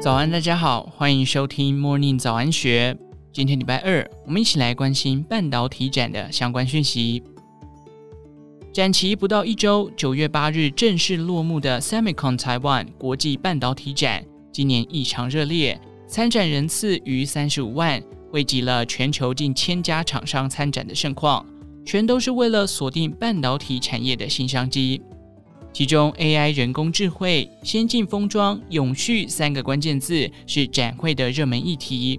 早安，大家好，欢迎收听 Morning 早安学。今天礼拜二，我们一起来关心半导体展的相关讯息。展期不到一周，9月8日正式落幕的 Semicon Taiwan 国际半导体展，今年异常热烈，参展人次逾35万，汇集了全球近1000家厂商参展的盛况，全都是为了锁定半导体产业的新商机。其中 AI 人工智慧、先进封装、永续3个关键字是展会的热门议题。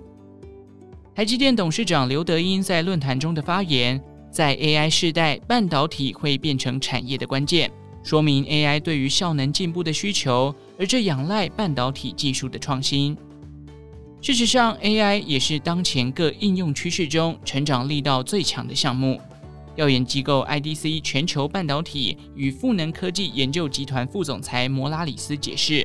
台积电董事长刘德音在论坛中的发言，在 AI 世代，半导体会变成产业的关键，说明 AI 对于效能进步的需求，而这仰赖半导体技术的创新。事实上 AI 也是当前各应用趋势中成长力道最强的项目。调研机构 IDC 全球半导体与富能科技研究集团副总裁摩拉里斯解释，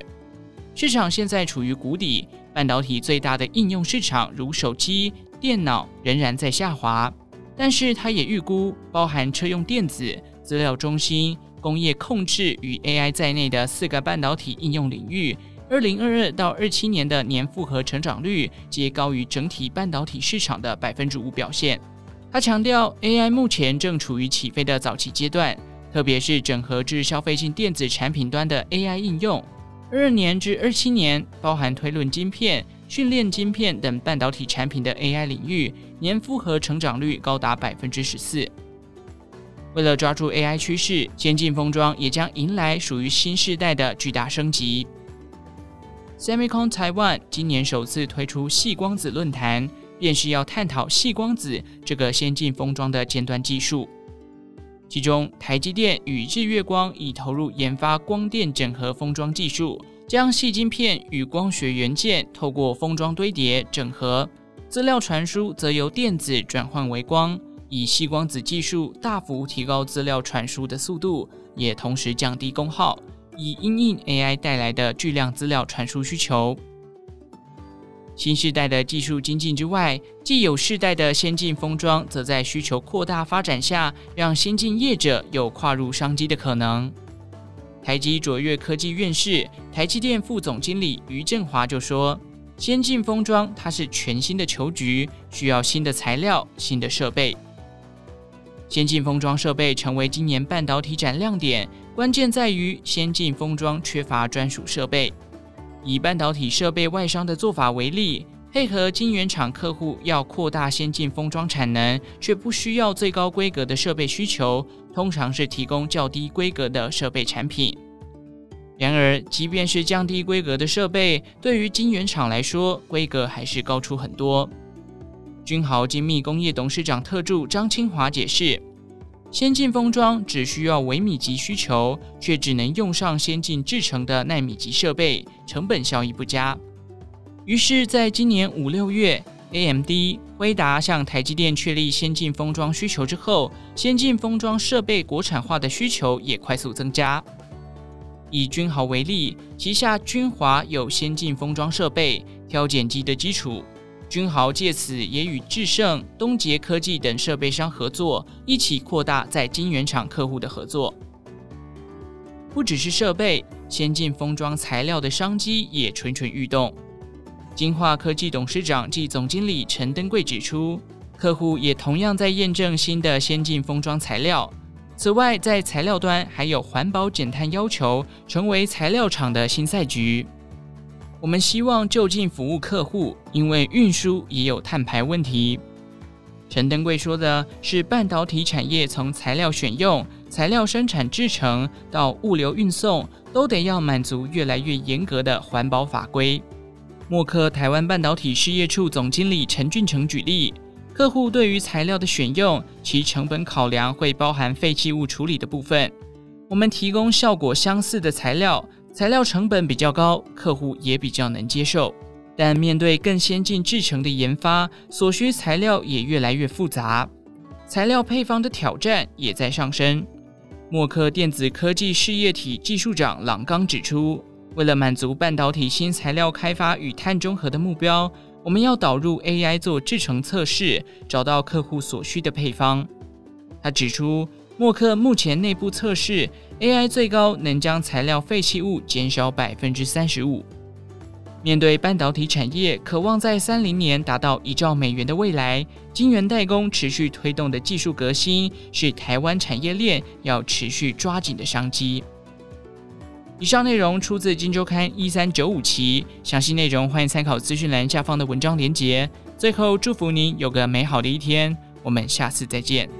市场现在处于谷底，半导体最大的应用市场如手机、电脑仍然在下滑，但是他也预估，包含车用电子、资料中心、工业控制与 AI 在内的4个半导体应用领域，2022到27年的年复合成长率皆高于整体半导体市场的 5% 表现。他强调 AI 目前正处于起飞的早期阶段，特别是整合至消费性电子产品端的 AI 应用。22年至27年，包含推论晶片、训练晶片等半导体产品的 AI 领域，年复合成长率高达 14%。 为了抓住 AI 趋势，先进封装也将迎来属于新世代的巨大升级。 Semicon Taiwan 今年首次推出细光子论坛，便是要探讨细光子这个先进封装的尖端技术。其中，台积电与日月光已投入研发光电整合封装技术，将细晶片与光学元件透过封装堆叠整合，资料传输则由电子转换为光，以细光子技术大幅提高资料传输的速度，也同时降低功耗，以因应 AI 带来的巨量资料传输需求。新世代的技术精进之外，既有世代的先进封装则在需求扩大发展下，让先进业者有跨入商机的可能。台积卓越科技院士、台积电副总经理余振华就说，先进封装它是全新的球局，需要新的材料、新的设备。先进封装设备成为今年半导体展亮点，关键在于先进封装缺乏专属设备。以半导体设备外商的做法为例，配合晶圆厂客户要扩大先进封装产能，却不需要最高规格的设备需求，通常是提供较低规格的设备产品。然而，即便是降低规格的设备，对于晶圆厂来说，规格还是高出很多。君豪精密工业董事长特助张清华解释，先进封装只需要微米级需求，却只能用上先进制程的奈米级设备，成本效益不佳。于是在今年5、6月 AMD、辉达向台积电确立先进封装需求之后，先进封装设备国产化的需求也快速增加。以君豪为例，旗下君华有先进封装设备、挑拣机的基础，君豪借此也与智胜、东杰科技等设备商合作，一起扩大在晶圆厂客户的合作。不只是设备，先进封装材料的商机也蠢蠢欲动。晶化科技董事长暨总经理陈登贵指出，客户也同样在验证新的先进封装材料。此外，在材料端还有环保减碳要求，成为材料厂的新赛局。我们希望就近服务客户，因为运输也有碳排问题。陈登贵说的是半导体产业从材料选用、材料生产制程到物流运送，都得要满足越来越严格的环保法规。默克台湾半导体事业处总经理陈俊成举例，客户对于材料的选用，其成本考量会包含废弃物处理的部分。我们提供效果相似的材料，材料成本比较高，客户也比较能接受，但面对更先进制程的研发，所需材料也越来越复杂，材料配方的挑战也在上升。默克电子科技事业体技术长朗刚指出，为了满足半导体新材料开发与碳中和的目标，我们要导入 AI 做制程测试，找到客户所需的配方。他指出，默克目前内部测试 AI 最高能将材料废弃物减少 35%。面对半导体产业渴望在30年达到1兆美元的未来，晶圆代工持续推动的技术革新是台湾产业链要持续抓紧的商机。以上内容出自《今周刊》1395期，详细内容欢迎参考资讯栏下方的文章连结。最后，祝福您有个美好的一天，我们下次再见。